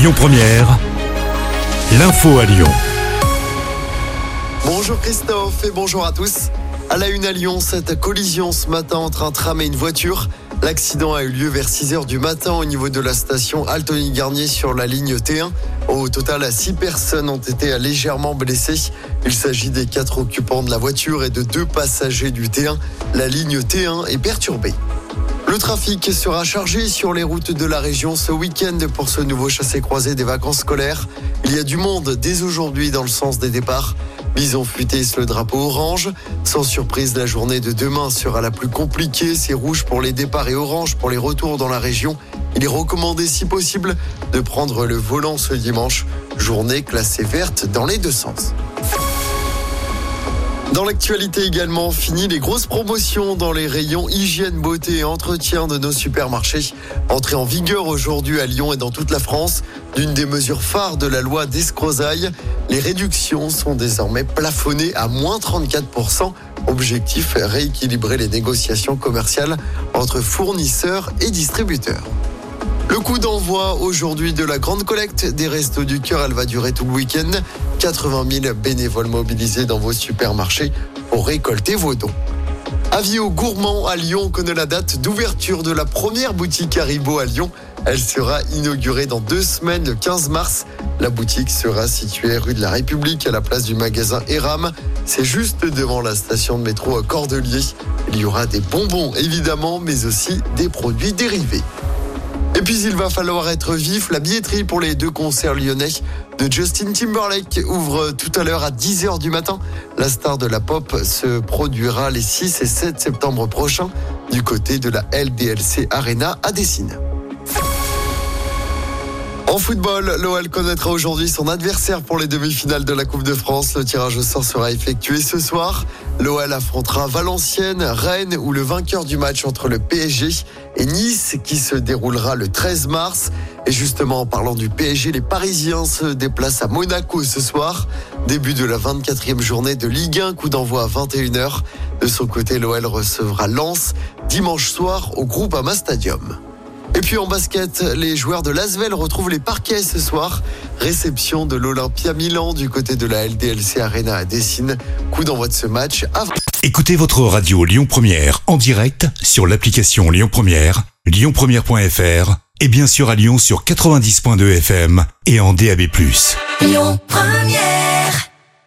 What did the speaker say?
Lyon 1ère, l'info à Lyon. Bonjour Christophe et bonjour à tous. À la une à Lyon, cette collision ce matin entre un tram et une voiture. L'accident a eu lieu vers 6h du matin au niveau de la station Altony-Garnier sur la ligne T1. Au total, 6 personnes ont été légèrement blessées. Il s'agit des 4 occupants de la voiture et de 2 passagers du T1. La ligne T1 est perturbée. Le trafic sera chargé sur les routes de la région ce week-end pour ce nouveau chassé-croisé des vacances scolaires. Il y a du monde dès aujourd'hui dans le sens des départs. Bison Futé le drapeau orange. Sans surprise, la journée de demain sera la plus compliquée. C'est rouge pour les départs et orange pour les retours dans la région. Il est recommandé, si possible, de prendre le volant ce dimanche. Journée classée verte dans les deux sens. Dans l'actualité également, fini les grosses promotions dans les rayons hygiène, beauté et entretien de nos supermarchés. Entrée en vigueur aujourd'hui à Lyon et dans toute la France, d'une des mesures phares de la loi d'escrozaille, les réductions sont désormais plafonnées à moins 34%. Objectif, rééquilibrer les négociations commerciales entre fournisseurs et distributeurs. Le coup d'envoi aujourd'hui de la grande collecte des restos du cœur, elle va durer tout le week-end. 80 000 bénévoles mobilisés dans vos supermarchés pour récolter vos dons. Avis aux gourmands, à Lyon, on connaît la date d'ouverture de la première boutique Haribo à Lyon. Elle sera inaugurée dans 2 semaines, le 15 mars. La boutique sera située rue de la République, à la place du magasin Eram. C'est juste devant la station de métro Cordelier. Il y aura des bonbons évidemment, mais aussi des produits dérivés. Et puis il va falloir être vif, la billetterie pour les 2 concerts lyonnais de Justin Timberlake ouvre tout à l'heure à 10h du matin. La star de la pop se produira les 6 et 7 septembre prochains du côté de la LDLC Arena à Décines. En football, l'OL connaîtra aujourd'hui son adversaire pour les demi-finales de la Coupe de France. Le tirage au sort sera effectué ce soir. L'OL affrontera Valenciennes, Rennes ou le vainqueur du match entre le PSG et Nice qui se déroulera le 13 mars. Et justement, en parlant du PSG, les Parisiens se déplacent à Monaco ce soir. Début de la 24e journée de Ligue 1, coup d'envoi à 21h. De son côté, l'OL recevra Lens dimanche soir au Groupama Stadium. Et puis en basket, les joueurs de l'ASVEL retrouvent les parquets ce soir. Réception de l'Olympia Milan du côté de la LDLC Arena à Décines. Coup d'envoi de ce match à... Écoutez votre radio Lyon 1ère en direct sur l'application Lyon 1ère, lyonpremière.fr et bien sûr à Lyon sur 90.2 FM et en DAB+. Lyon 1ère.